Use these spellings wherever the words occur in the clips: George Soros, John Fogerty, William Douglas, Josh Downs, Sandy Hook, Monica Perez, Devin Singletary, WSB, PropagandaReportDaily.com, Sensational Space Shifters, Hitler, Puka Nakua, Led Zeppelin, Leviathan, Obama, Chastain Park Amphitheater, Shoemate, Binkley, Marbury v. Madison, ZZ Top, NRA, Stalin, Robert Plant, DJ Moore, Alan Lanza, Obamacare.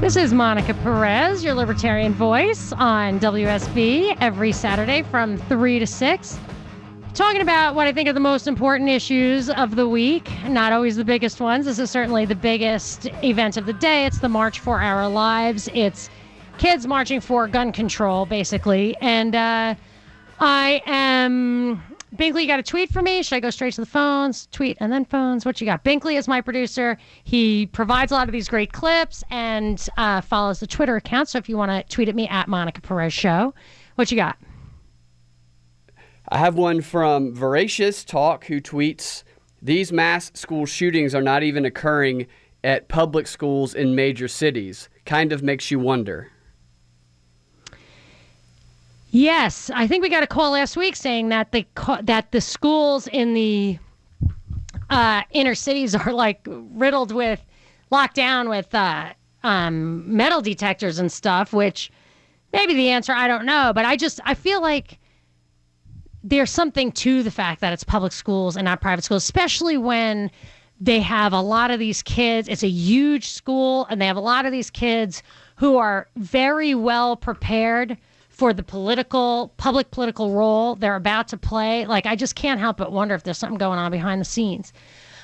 This is Monica Perez, your libertarian voice on WSB every Saturday from 3 to 6. Talking about what I think are the most important issues of the week, not always the biggest ones. This is certainly the biggest event of the day. It's the March for Our Lives. It's kids marching for gun control, basically. And I am... Binkley, you got a tweet for me? Should I go straight to the phones? Tweet and then phones. What you got? Binkley is my producer. He provides a lot of these great clips and follows the Twitter account. So if you want to tweet at me at Monica Perez Show, what you got? I have one from Voracious Talk, who tweets, these mass school shootings are not even occurring at public schools in major cities. Kind of makes you wonder. Yes, I think we got a call last week saying that the schools in the inner cities are like riddled with, locked down with metal detectors and stuff, which maybe the answer, I don't know. But I feel like there's something to the fact that it's public schools and not private schools, especially when they have a lot of these kids. It's a huge school and they have a lot of these kids who are very well prepared for the public political role they're about to play. Like, I just can't help but wonder if there's something going on behind the scenes.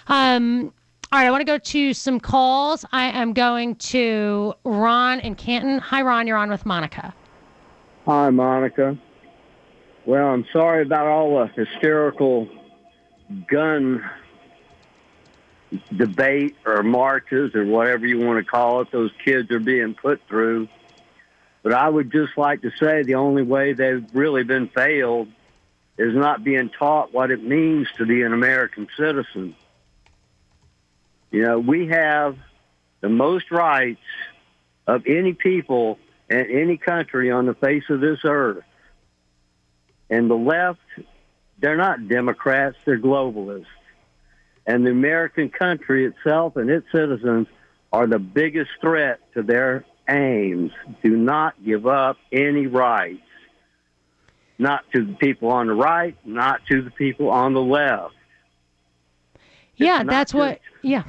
All right, I want to go to some calls. I am going to Ron in Canton. Hi, Ron, you're on with Monica. Hi, Monica. Well, I'm sorry about all the hysterical gun debate or marches or whatever you want to call it those kids are being put through. But I would just like to say the only way they've really been failed is not being taught what it means to be an American citizen. You know, we have the most rights of any people in any country on the face of this earth. And the left, they're not Democrats, they're globalists. And the American country itself and its citizens are the biggest threat to their aims. Do not give up any rights. Not to the people on the right, not to the people on the left. Yeah, that's what, yeah.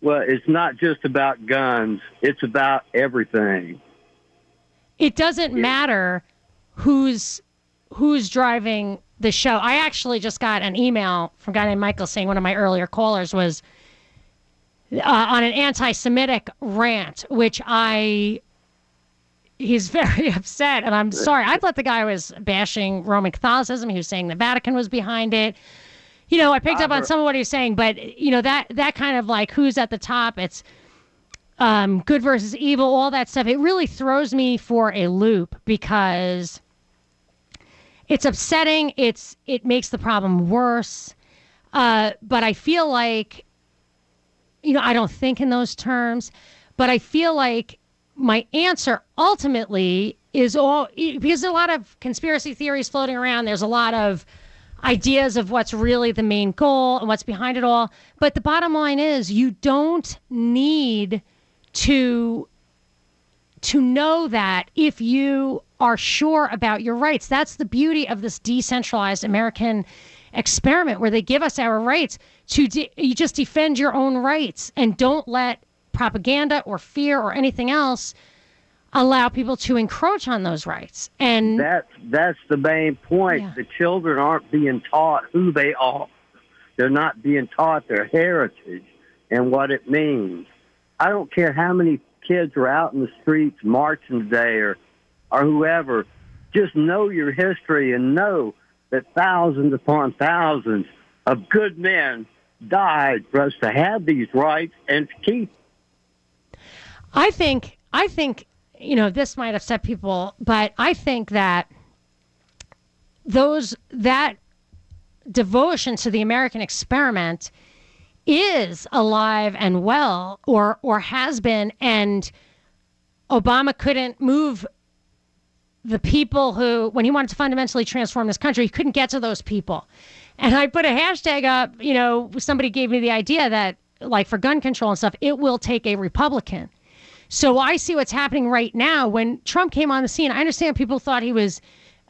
Well, it's not just about guns. It's about everything. It doesn't matter who's driving the show. I actually just got an email from a guy named Michael saying one of my earlier callers was on an anti-Semitic rant, which he's very upset, and I'm sorry. I thought the guy was bashing Roman Catholicism. He was saying the Vatican was behind it. You know, I picked up on some of what he was saying, but, you know, that kind of like who's at the top, it's good versus evil, all that stuff. It really throws me for a loop because it's upsetting. It makes the problem worse. But I feel like, you know, I don't think in those terms, but I feel like my answer ultimately is all, because there are a lot of conspiracy theories floating around. There's a lot of ideas of what's really the main goal and what's behind it all. But the bottom line is you don't need to know that if you are sure about your rights. That's the beauty of this decentralized American experiment where they give us our rights to you just defend your own rights and don't let propaganda or fear or anything else allow people to encroach on those rights. And that's the main point. Yeah. The children aren't being taught who they are. They're not being taught their heritage and what it means. I don't care how many kids are out in the streets marching today or whoever. Just know your history and know that thousands upon thousands of good men died for us to have these rights and to keep. I think, you know, this might upset people, but I think that that devotion to the American experiment is alive and well, or has been, and Obama couldn't move the people who, when he wanted to fundamentally transform this country, he couldn't get to those people. And I put a hashtag up, you know, somebody gave me the idea that, like, for gun control and stuff, it will take a Republican. So I see what's happening right now. When Trump came on the scene, I understand people thought he was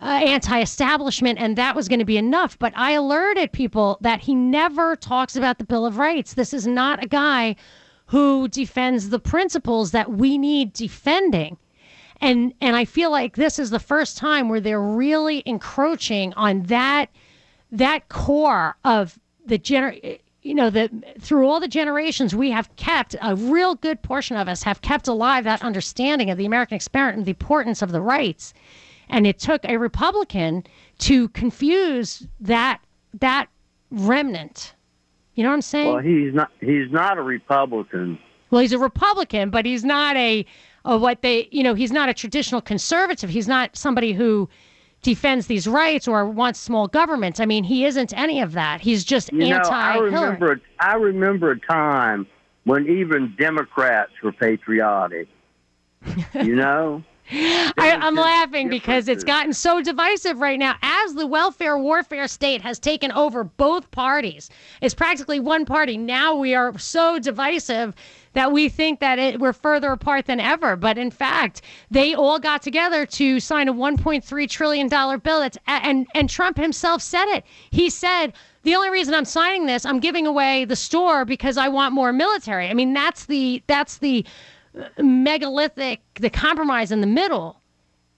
anti-establishment and that was going to be enough, but I alerted people that he never talks about the Bill of Rights. This is not a guy who defends the principles that we need defending. And I feel like this is the first time where they're really encroaching on that core of the through all the generations we have kept, a real good portion of us have kept alive that understanding of the American experiment and the importance of the rights. And it took a Republican to confuse that remnant. You know what I'm saying? Well, he's not a Republican. Well, he's a Republican, but he's not he's not a traditional conservative. He's not somebody who defends these rights or wants small governments. I mean, he isn't any of that. He's just anti-Hillary. I remember a time when even Democrats were patriotic, you know? I'm laughing because it's gotten so divisive right now. As the welfare warfare state has taken over both parties, it's practically one party. Now we are so divisive that we think that we're further apart than ever. But in fact, they all got together to sign a $1.3 trillion bill. And Trump himself said it. He said, the only reason I'm signing this, I'm giving away the store because I want more military. I mean, that's the megalithic, the compromise in the middle,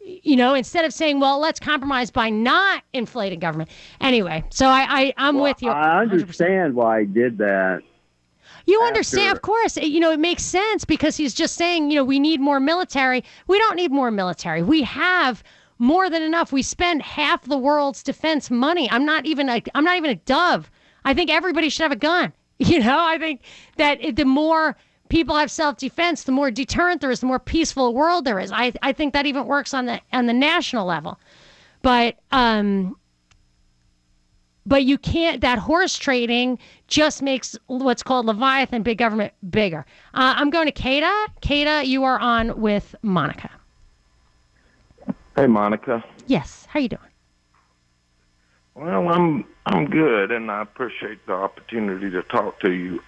you know, instead of saying, well, let's compromise by not inflating government. Anyway, so I'm with you. 100%. I understand why he did that. You understand, of course. You know, it makes sense because he's just saying, you know, we need more military. We don't need more military. We have more than enough. We spend half the world's defense money. I'm not even a dove. I think everybody should have a gun. You know, I think that the more people have self-defense, the more deterrent there is, the more peaceful world there is. I think that even works on the national level. But you can't, that horse trading just makes what's called Leviathan, big government, bigger. I'm going to Kata. Kata, you are on with Monica. Hey, Monica. Yes. How you doing? Well, I'm good, and I appreciate the opportunity to talk to you.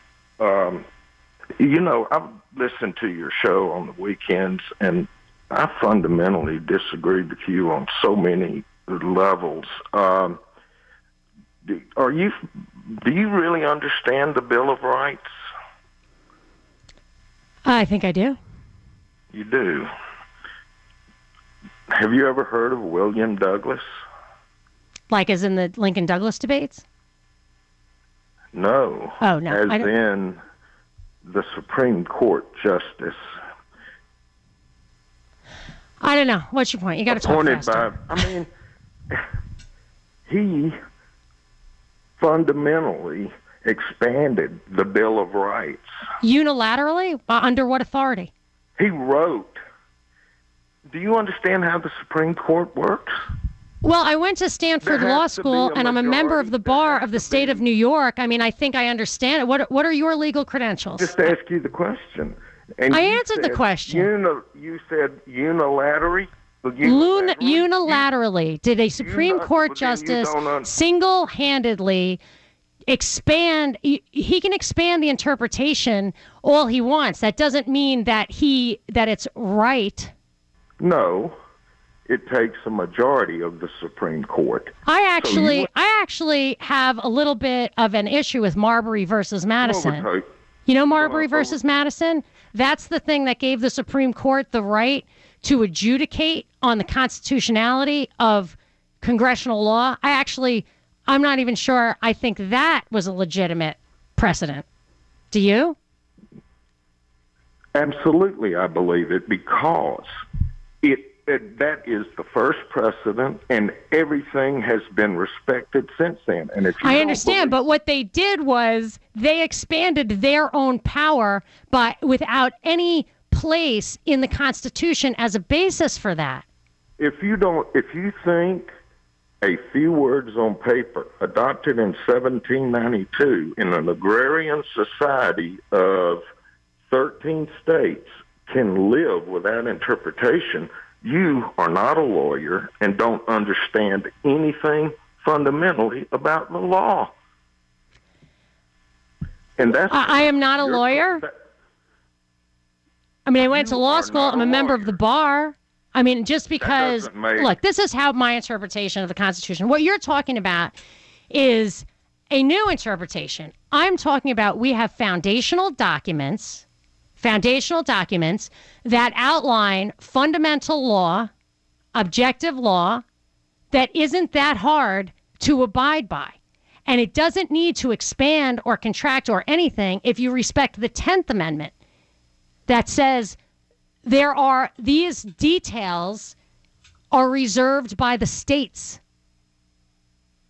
You know, I've listened to your show on the weekends, and I fundamentally disagreed with you on so many levels. Do you really understand the Bill of Rights? I think I do. You do. Have you ever heard of William Douglas? Like as in the Lincoln-Douglas debates? No. Oh, no. As in the Supreme Court Justice. I don't know. What's your point? You got to talk faster. He fundamentally expanded the Bill of Rights. Unilaterally? Under what authority? He wrote. Do you understand how the Supreme Court works? Well, I went to Stanford Law School, and I'm a member of the bar of the state of New York. I mean, I think I understand it. What are your legal credentials? Just ask you the question. And I answered the question. You said unilaterally? Unilaterally did a Supreme Court justice single-handedly expand. He can expand the interpretation all he wants. That doesn't mean that it's right. No. It takes a majority of the Supreme Court. I actually have a little bit of an issue with Marbury versus Madison. You know Marbury versus Madison? That's the thing that gave the Supreme Court the right to adjudicate on the constitutionality of congressional law. I'm not even sure I think that was a legitimate precedent. Do you? Absolutely, I believe it because it that is the first precedent, and everything has been respected since then. And if I understand, but what they did was they expanded their own power by, without any place in the Constitution as a basis for that. If you think a few words on paper, adopted in 1792 in an agrarian society of 13 states, can live without interpretation, you are not a lawyer and don't understand anything fundamentally about the law. And that's I am not a lawyer. I mean, I went to law school. I'm a member of the bar. I mean, just because, look, this is how my interpretation of the Constitution. What you're talking about is a new interpretation. I'm talking about we have foundational documents that outline fundamental law, objective law, that isn't that hard to abide by. And it doesn't need to expand or contract or anything if you respect the 10th Amendment that says there are these details are reserved by the states.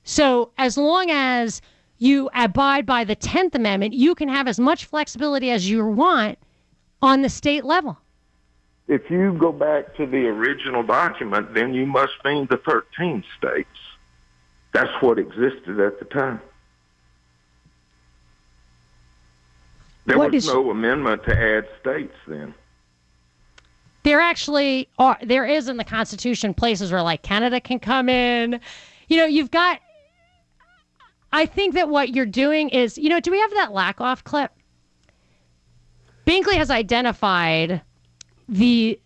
So as long as you abide by the 10th Amendment, you can have as much flexibility as you want on the state level. If you go back to the original document, then you must mean the 13 states. That's what existed at the time. There was no amendment to add states then. There actually are. There is in the Constitution places where, like, Canada can come in. You know, you've got. I think that what you're doing is, you know, do we have that Lakoff clip? Binkley has identified the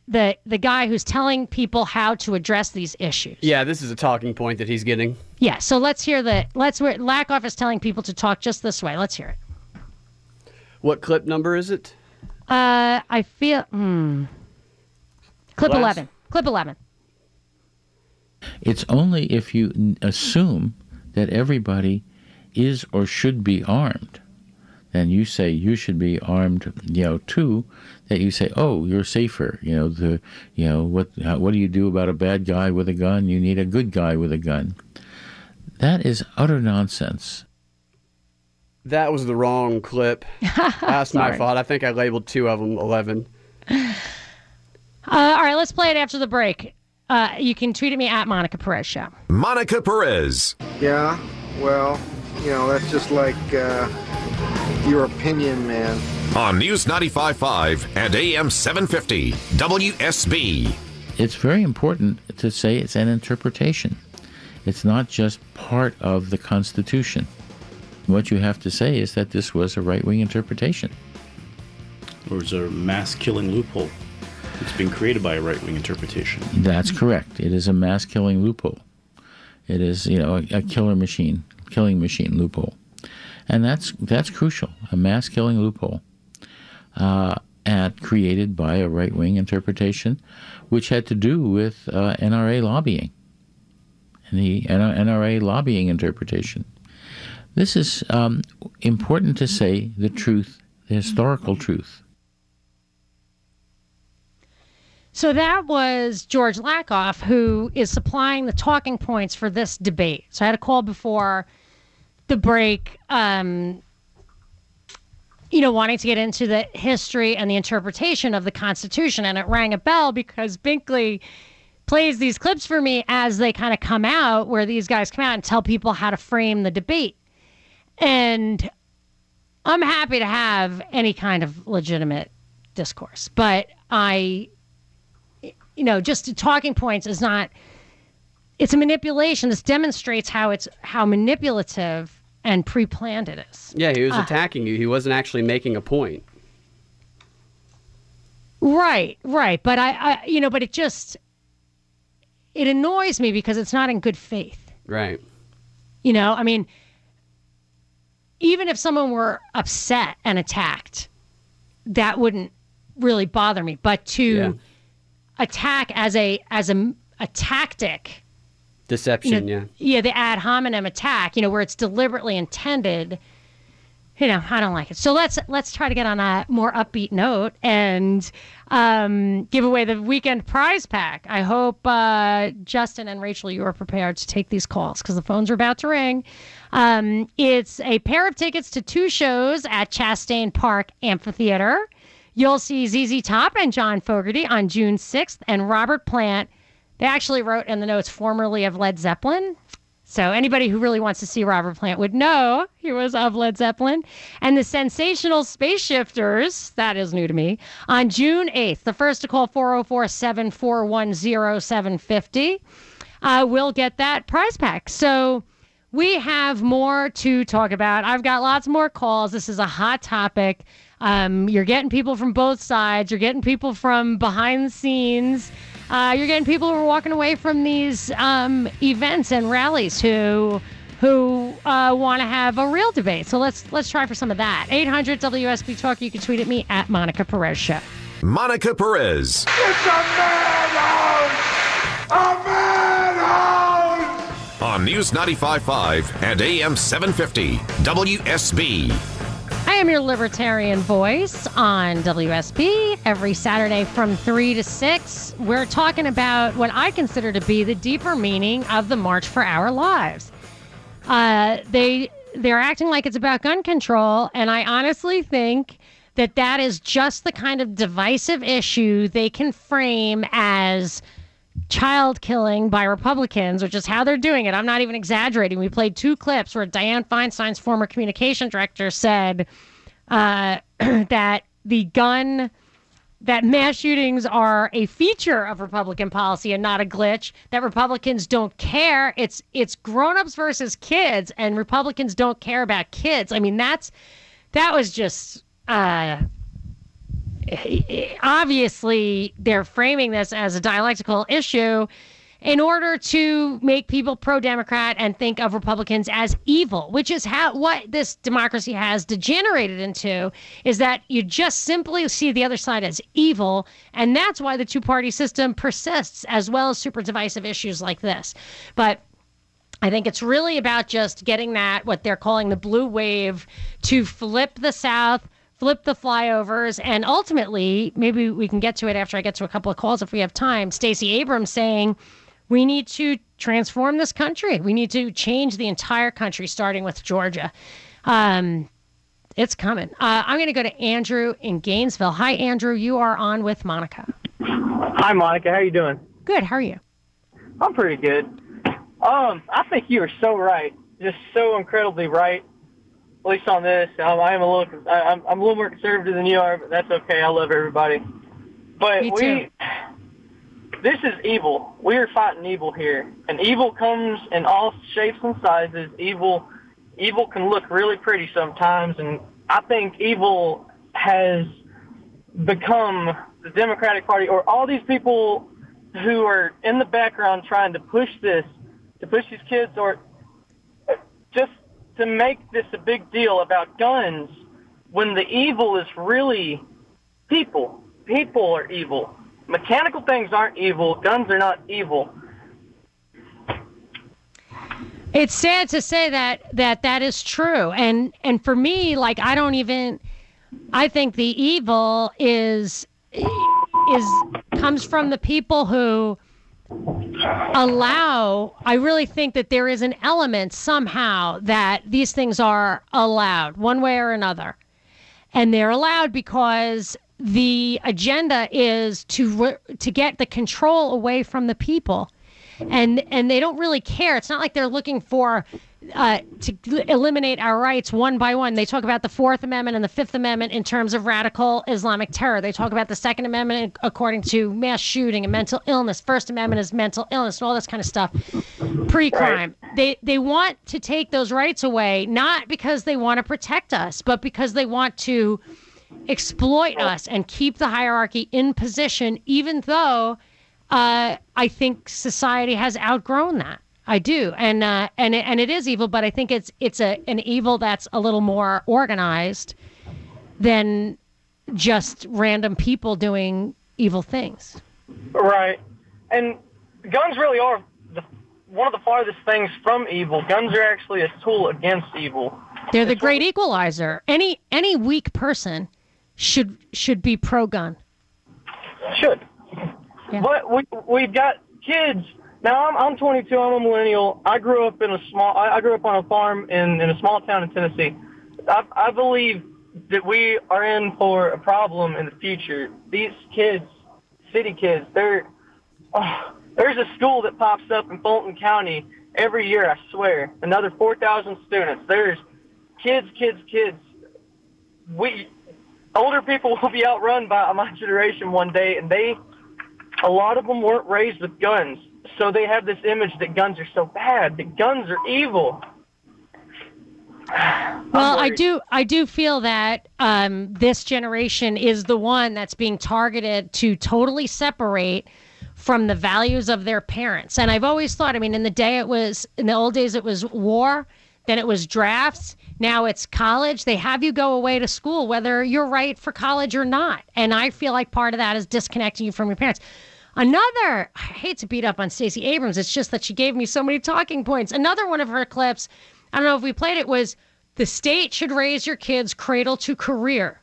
guy who's telling people how to address these issues. Yeah, this is a talking point that he's getting. Yeah, so let's hear that. Lakoff is telling people to talk just this way. Let's hear it. What clip number is it? Clip 11. Clip 11. It's only if you assume that everybody is or should be armed, then you say you should be armed, you know, too, that you say, oh, you're safer. You know, what do you do about a bad guy with a gun? You need a good guy with a gun. That is utter nonsense. That was the wrong clip. That's my fault. I think I labeled two of them 11. All right, let's play it after the break. You can tweet at me at Monica Perez Show. Monica Perez. Yeah, well, you know, that's just like your opinion, man. On News 95.5 and AM 750, WSB. It's very important to say it's an interpretation. It's not just part of the Constitution. What you have to say is that this was a right-wing interpretation. Or was a mass-killing loophole. It's been created by a right-wing interpretation. That's correct. It is a mass-killing loophole. It is, you know, a killing machine loophole, and that's crucial. A mass-killing loophole, created by a right-wing interpretation, which had to do with NRA lobbying and the NRA lobbying interpretation. This is important to say the truth, the historical truth. So that was George Lakoff, who is supplying the talking points for this debate. So I had a call before the break, you know, wanting to get into the history and the interpretation of the Constitution. And it rang a bell because Binkley plays these clips for me as they kind of come out, where these guys come out and tell people how to frame the debate. And I'm happy to have any kind of legitimate discourse, but you know, just talking points is not, it's a manipulation. This demonstrates how manipulative and pre-planned it is. Yeah, he was attacking you. He wasn't actually making a point. Right. But I you know, but it annoys me because it's not in good faith. Right. You know, I mean, even if someone were upset and attacked, that wouldn't really bother me. But attack as a tactic, deception, the ad hominem attack, you know, where it's deliberately intended I don't like it. So let's try to get on a more upbeat note and give away the weekend prize pack. I hope, Justin and Rachel, you are prepared to take these calls because the phones are about to ring. It's a pair of tickets to two shows at Chastain Park Amphitheater. You'll see ZZ Top and John Fogerty on June 6th and Robert Plant. They actually wrote in the notes formerly of Led Zeppelin. So anybody who really wants to see Robert Plant would know he was of Led Zeppelin. And the Sensational Space Shifters, that is new to me, on June 8th. The first to call 404-741-0750 will get that prize pack. So we have more to talk about. I've got lots more calls. This is a hot topic. You're getting people from both sides. You're getting people from behind the scenes. You're getting people who are walking away from these events and rallies who want to have a real debate. So let's try for some of that. 800 WSB Talk. You can tweet at me at Monica Perez Show. Monica Perez. It's a madhouse on News 95.5 and AM 750 WSB. I am your libertarian voice on WSB every Saturday from 3 to 6. We're talking about what I consider to be the deeper meaning of the March for Our Lives. They're acting like it's about gun control, and I honestly think that that is just the kind of divisive issue they can frame as child killing by Republicans, which is how they're doing it. I'm not even exaggerating. We played two clips where Dianne Feinstein's former communication director said that that mass shootings are a feature of Republican policy and not a glitch, that Republicans don't care. It's grown-ups versus kids, and Republicans don't care about kids. I mean, that was just... obviously, they're framing this as a dialectical issue in order to make people pro-Democrat and think of Republicans as evil, which is what this democracy has degenerated into, is that you just simply see the other side as evil. And that's why the two-party system persists, as well as super divisive issues like this. But I think it's really about just getting that, what they're calling the blue wave, to flip the South, flip the flyovers, and ultimately, maybe we can get to it after I get to a couple of calls if we have time, Stacey Abrams saying, we need to transform this country. We need to change the entire country, starting with Georgia. It's coming. I'm going to go to Andrew in Gainesville. Hi, Andrew. You are on with Monica. Hi, Monica. How are you doing? Good. How are you? I'm pretty good. I think you are so right. Just so incredibly right. At least on this, I'm a little more conservative than you are, but that's okay. I love everybody. But this is evil. We are fighting evil here, and evil comes in all shapes and sizes. Evil can look really pretty sometimes, and I think evil has become the Democratic Party, or all these people who are in the background trying to push this, to push these kids, or just to make this a big deal about guns when the evil is really people. People are evil. Mechanical things aren't evil. Guns are not evil. It's sad to say that is true. And for me, like, I think the evil comes from the people who I really think that there is an element somehow that these things are allowed one way or another. And they're allowed because the agenda is to get the control away from the people. And they don't really care. It's not like they're looking for to eliminate our rights one by one. They talk about the Fourth Amendment and the Fifth Amendment in terms of radical Islamic terror. They talk about the Second Amendment according to mass shooting and mental illness. First Amendment is mental illness and all this kind of stuff. Pre-crime. Right. They want to take those rights away, not because they want to protect us, but because they want to exploit us and keep the hierarchy in position, even though... I think society has outgrown that. I do, and it is evil, but I think it's an evil that's a little more organized than just random people doing evil things. Right, and guns really are one of the farthest things from evil. Guns are actually a tool against evil. They're the great equalizer. Any weak person should be pro-gun. Should. Yeah. But we've got kids. Now, I'm 22. I'm a millennial. I grew up in a small. I grew up on a farm in a small town in Tennessee. I believe that we are in for a problem in the future. These kids, city kids, there's a school that pops up in Fulton County every year, I swear. Another 4,000 students. There's kids. Older people will be outrun by my generation one day, and a lot of them weren't raised with guns. So they have this image that guns are so bad, that guns are evil. Well, I do feel that this generation is the one that's being targeted to totally separate from the values of their parents. And I've always thought, in the old days it was war, then it was drafts, now it's college. They have you go away to school, whether you're right for college or not. And I feel like part of that is disconnecting you from your parents. I hate to beat up on Stacey Abrams, it's just that she gave me so many talking points. Another one of her clips, I don't know if we played it, was the state should raise your kids cradle to career.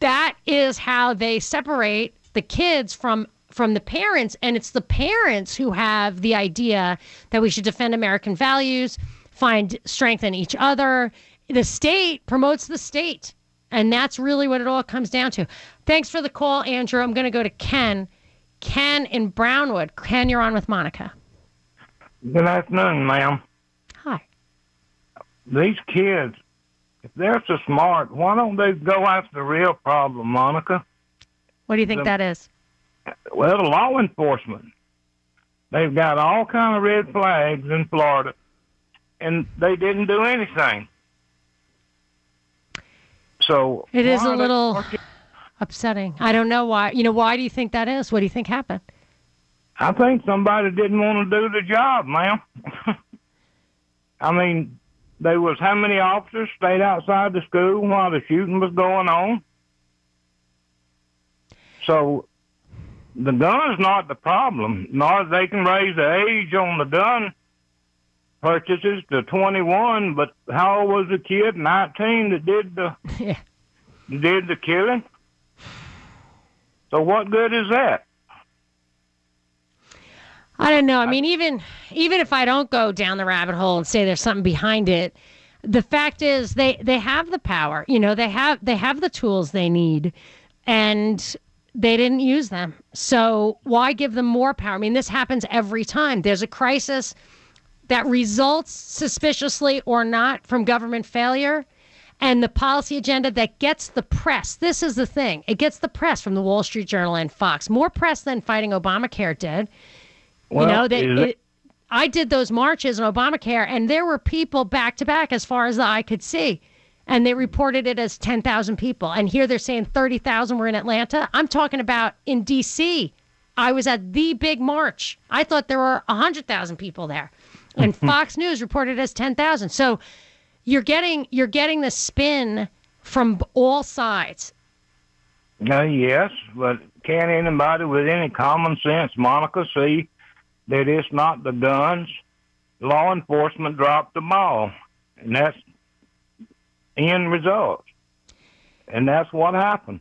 That is how they separate the kids from the parents. And it's the parents who have the idea that we should defend American values, find strength in each other. The state promotes the state. And that's really what it all comes down to. Thanks for the call, Andrew. I'm going to go to Ken. Ken in Brownwood. Ken, you're on with Monica. Good afternoon, ma'am. These kids, if they're so smart, why don't they go after the real problem, Monica? What do you think that is? Well, law enforcement. They've got all kind of red flags in Florida, and they didn't do anything. So it is a little upsetting. I don't know why. Why do you think that is? What do you think happened? I think somebody didn't want to do the job, ma'am. There was how many officers stayed outside the school while the shooting was going on? So the gun is not the problem, nor they can raise the age on the gun purchases to 21, but how old was the kid, 19, that did the killing? So what good is that? I don't know. Even if I don't go down the rabbit hole and say there's something behind it, the fact is they have the power. They have the tools they need, and they didn't use them. So why give them more power? This happens every time. There's a crisis that results, suspiciously or not, from government failure and the policy agenda that gets the press. This is the thing. It gets the press from the Wall Street Journal and Fox. More press than fighting Obamacare did. I did those marches on Obamacare, and there were people back to back as far as the eye could see, and they reported it as 10,000 people. And here they're saying 30,000 were in Atlanta. I'm talking about in D.C. I was at the big march. I thought there were 100,000 people there, and Fox News reported it as 10,000. So you're getting the spin from all sides. Yes, but can anybody with any common sense, Monica, see that it's not the guns? Law enforcement dropped the ball, and that's end result. And that's what happened.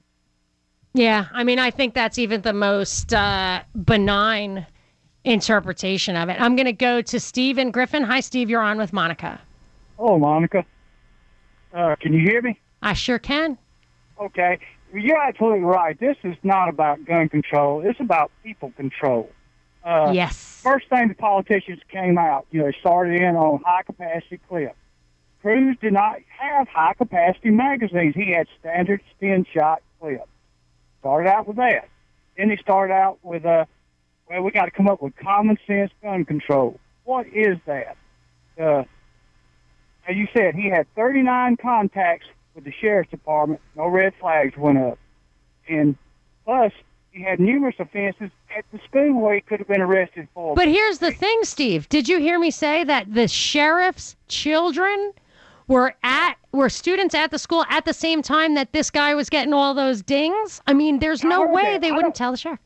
Yeah, I think that's even the most benign interpretation of it. I'm going to go to Steve and Griffin. Hi, Steve. You're on with Monica. Hello, Monica. Can you hear me? I sure can. Okay. You're absolutely right. This is not about gun control. It's about people control. Yes. First thing the politicians came out, they started in on high-capacity clips. Cruz did not have high-capacity magazines. He had standard spin-shot clips. Started out with that. Then they started out with, we got to come up with common-sense gun control. What is that? As you said, he had 39 contacts with the sheriff's department. No red flags went up. And plus, he had numerous offenses at the school where he could have been arrested for. But here's the thing, Steve. Did you hear me say that the sheriff's children were students at the school at the same time that this guy was getting all those dings? There's no way they wouldn't tell the sheriff.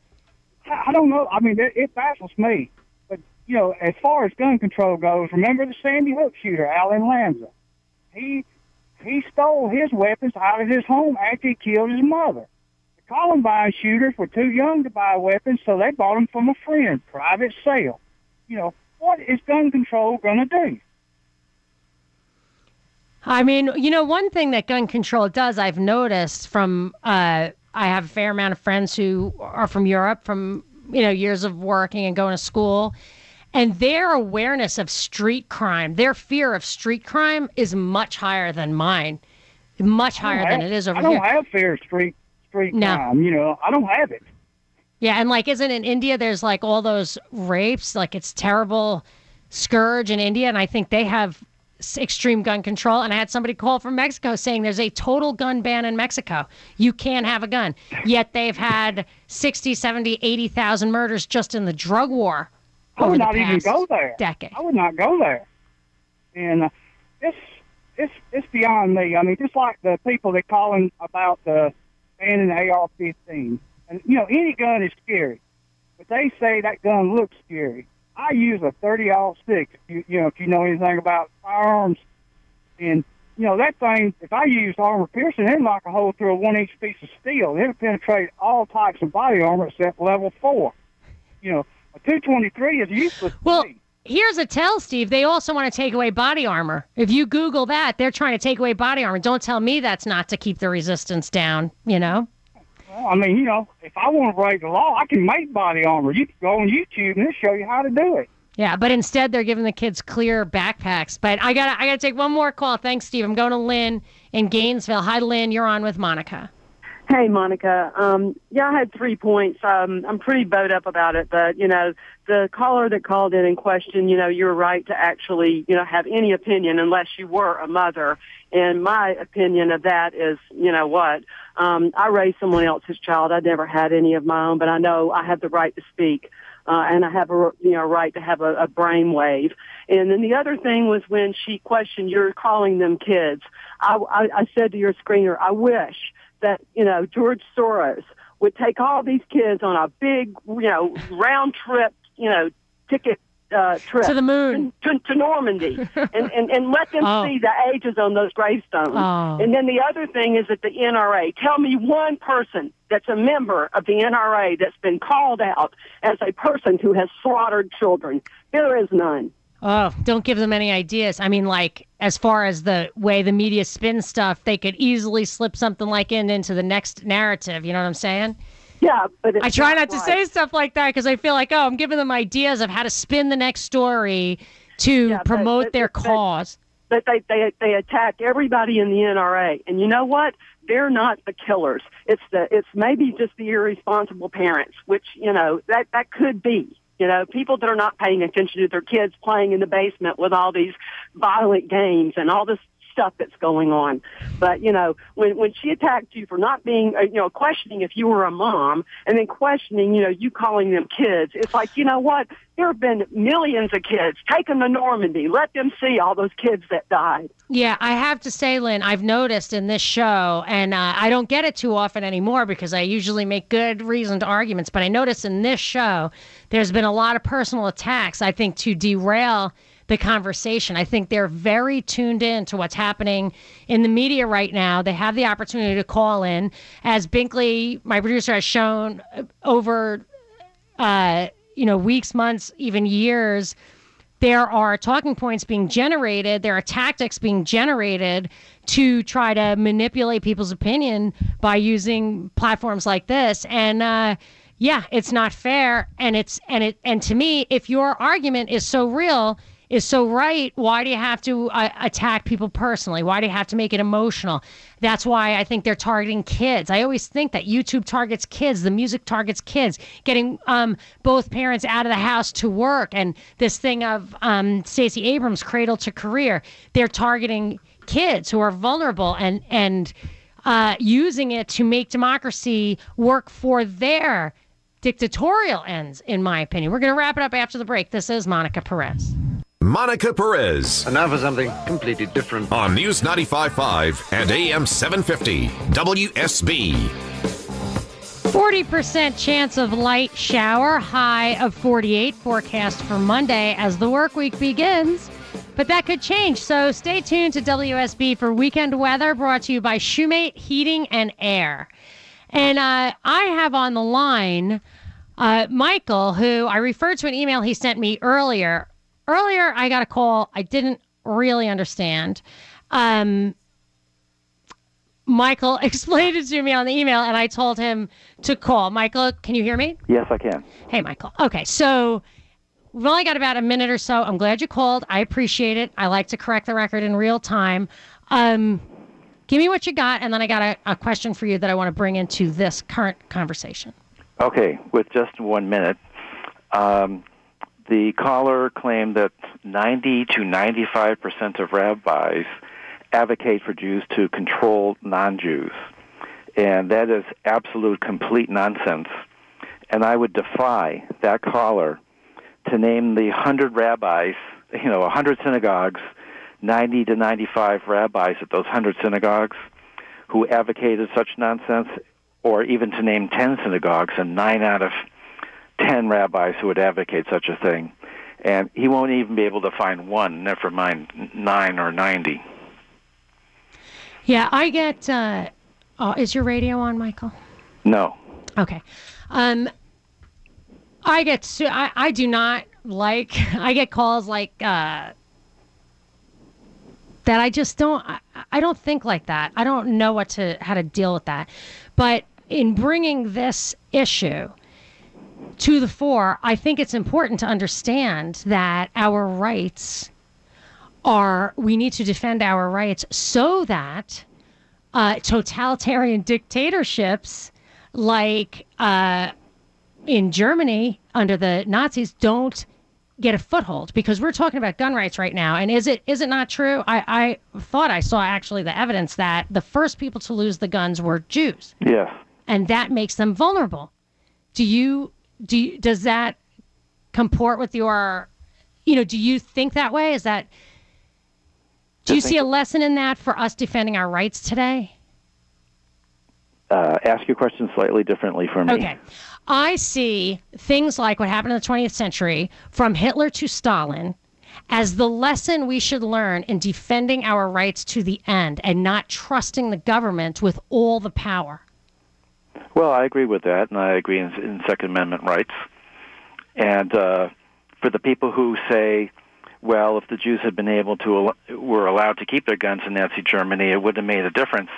I don't know. It baffles me. But, as far as gun control goes, remember the Sandy Hook shooter, Alan Lanza. He stole his weapons out of his home after he killed his mother. The Columbine shooters were too young to buy weapons, so they bought them from a friend, private sale. You know, what is gun control going to do? I mean, you know, one thing that gun control does, I've noticed from, I have a fair amount of friends who are from Europe, from, you know, years of working and going to school, and their awareness of street crime, their fear of street crime is much higher than mine, much higher than it is over here. I don't have fear of street crime, you know, I don't have it. Yeah, and like, isn't in India, there's like all those rapes, like it's terrible scourge in India, and I think they have extreme gun control. And I had somebody call from Mexico saying there's a total gun ban in Mexico. You can't have a gun. Yet they've had 60, 70, 80,000 murders just in the drug war. I would not even go there. Decade. I would not go there. And it's beyond me. I mean, just like the people that calling about the banning the AR-15. And, you know, any gun is scary, but they say that gun looks scary. I use a 30-06. You know, if you know anything about firearms, and you know that thing. If I use armor piercing, it'll knock a hole through a 1-inch piece of steel. It'll penetrate all types of body armor except level 4. You know, a 223 is useless. Well, here's a tell, Steve. They also want to take away body armor. If you Google that, they're trying to take away body armor. Don't tell me that's not to keep the resistance down. You know. Well, I mean, you know, if I want to break the law, I can make body armor. You can go on YouTube and it'll show you how to do it. Yeah, but instead they're giving the kids clear backpacks. But I gotta take one more call. Thanks, Steve. I'm going to Lynn in Gainesville. Hi, Lynn. You're on with Monica. Hey, Monica. I had 3 points. I'm pretty bowed up about it, but, you know, the caller that called in and questioned, you know, your right to actually, you know, have any opinion unless you were a mother. And my opinion of that is, you know what, I raised someone else's child. I never had any of my own, but I know I have the right to speak. And I have a right to have a brainwave. And then the other thing was when she questioned, you're calling them kids. I said to your screener, I wish that, you know, George Soros would take all these kids on a big, you know, round trip, you know, ticket trip to the moon, to Normandy, and let them see the ages on those gravestones. Oh. And then the other thing is that the NRA. Tell me one person that's a member of the NRA that's been called out as a person who has slaughtered children. There is none. Oh, don't give them any ideas. I mean, like, as far as the way the media spins stuff, they could easily slip something like into the next narrative. You know what I'm saying? Yeah. But I try not to say stuff like that because I feel like, I'm giving them ideas of how to spin the next story to promote their cause. But they attack everybody in the NRA. And you know what? They're not the killers. It's maybe just the irresponsible parents, which, you know, that could be. You know, people that are not paying attention to their kids playing in the basement with all these violent games and all this stuff that's going on. But, you know, when she attacked you for not being, questioning if you were a mom and then questioning, you know, you calling them kids, it's like, you know what? There have been millions of kids. Take them to Normandy. Let them see all those kids that died. Yeah, I have to say, Lynn, I've noticed in this show, and I don't get it too often anymore because I usually make good reasoned arguments, but I notice in this show there's been a lot of personal attacks, I think, to derail the conversation. I think they're very tuned in to what's happening in the media right now. They have the opportunity to call in. As Binkley, my producer, has shown over weeks, months, even years, there are talking points being generated. There are tactics being generated to try to manipulate people's opinion by using platforms like this. And it's not fair. And to me, if your argument is so real, is so right, why do you have to attack people personally? Why do you have to make it emotional? That's why I think they're targeting kids. I always think that YouTube targets kids, the music targets kids, getting both parents out of the house to work, and this thing of Stacey Abrams, Cradle to Career. They're targeting kids who are vulnerable and using it to make democracy work for their dictatorial ends, in my opinion. We're going to wrap it up after the break. This is Monica Perez. Monica Perez. And now for something completely different. On News 95.5 and AM 750, WSB. 40% chance of light shower, high of 48, forecast for Monday as the work week begins. But that could change, so stay tuned to WSB for weekend weather brought to you by Shoemate Heating and Air. And I have on the line Michael, who I referred to an email he sent me earlier. Earlier, I got a call I didn't really understand. Michael explained it to me on the email, and I told him to call. Michael, can you hear me? Yes, I can. Hey, Michael. Okay, so we've only got about a minute or so. I'm glad you called. I appreciate it. I like to correct the record in real time. Give me what you got, and then I got a question for you that I want to bring into this current conversation. Okay, with just 1 minute, the caller claimed that 90 to 95% of rabbis advocate for Jews to control non-Jews, and that is absolute, complete nonsense. And I would defy that caller to name the 100 rabbis, 100 synagogues, 90 to 95 rabbis at those 100 synagogues who advocated such nonsense, or even to name 10 synagogues and 9 out of 10 rabbis who would advocate such a thing. And he won't even be able to find one, never mind 9 or 90. Yeah, I get... is your radio on, Michael? No. Okay. I do not like... I get calls like... that I just don't... I don't think like that. I don't know how to deal with that. But in bringing this issue to the fore, I think it's important to understand that our rights... we need to defend our rights so that totalitarian dictatorships like in Germany under the Nazis don't get a foothold, because we're talking about gun rights right now. And is it not true? I thought I saw actually the evidence that the first people to lose the guns were Jews. Yeah. And that makes them vulnerable. Does that comport with your, do you think that way? Is that... Do you see a lesson in that for us defending our rights today? Ask your question slightly differently for me. Okay. I see things like what happened in the 20th century, from Hitler to Stalin, as the lesson we should learn in defending our rights to the end and not trusting the government with all the power. Well, I agree with that, and I agree in Second Amendment rights. And for the people who say... Well, if the Jews had been were allowed to keep their guns in Nazi Germany, it would have made a difference.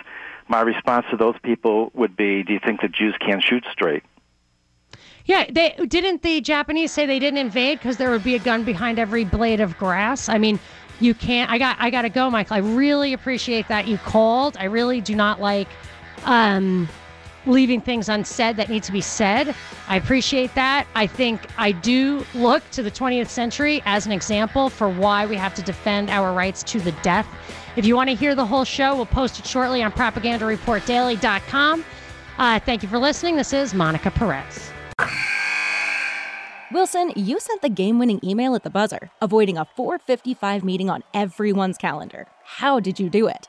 My response to those people would be, do you think the Jews can't shoot straight? Yeah, didn't the Japanese say they didn't invade because there would be a gun behind every blade of grass? I mean, you can't. I got to go, Michael. I really appreciate that you called. I really do not like leaving things unsaid that need to be said. I appreciate that. I think I do look to the 20th century as an example for why we have to defend our rights to the death. If you want to hear the whole show, we'll post it shortly on PropagandaReportDaily.com. Thank you for listening. This is Monica Perez. Wilson, you sent the game-winning email at the buzzer, avoiding a 4:55 meeting on everyone's calendar. How did you do it?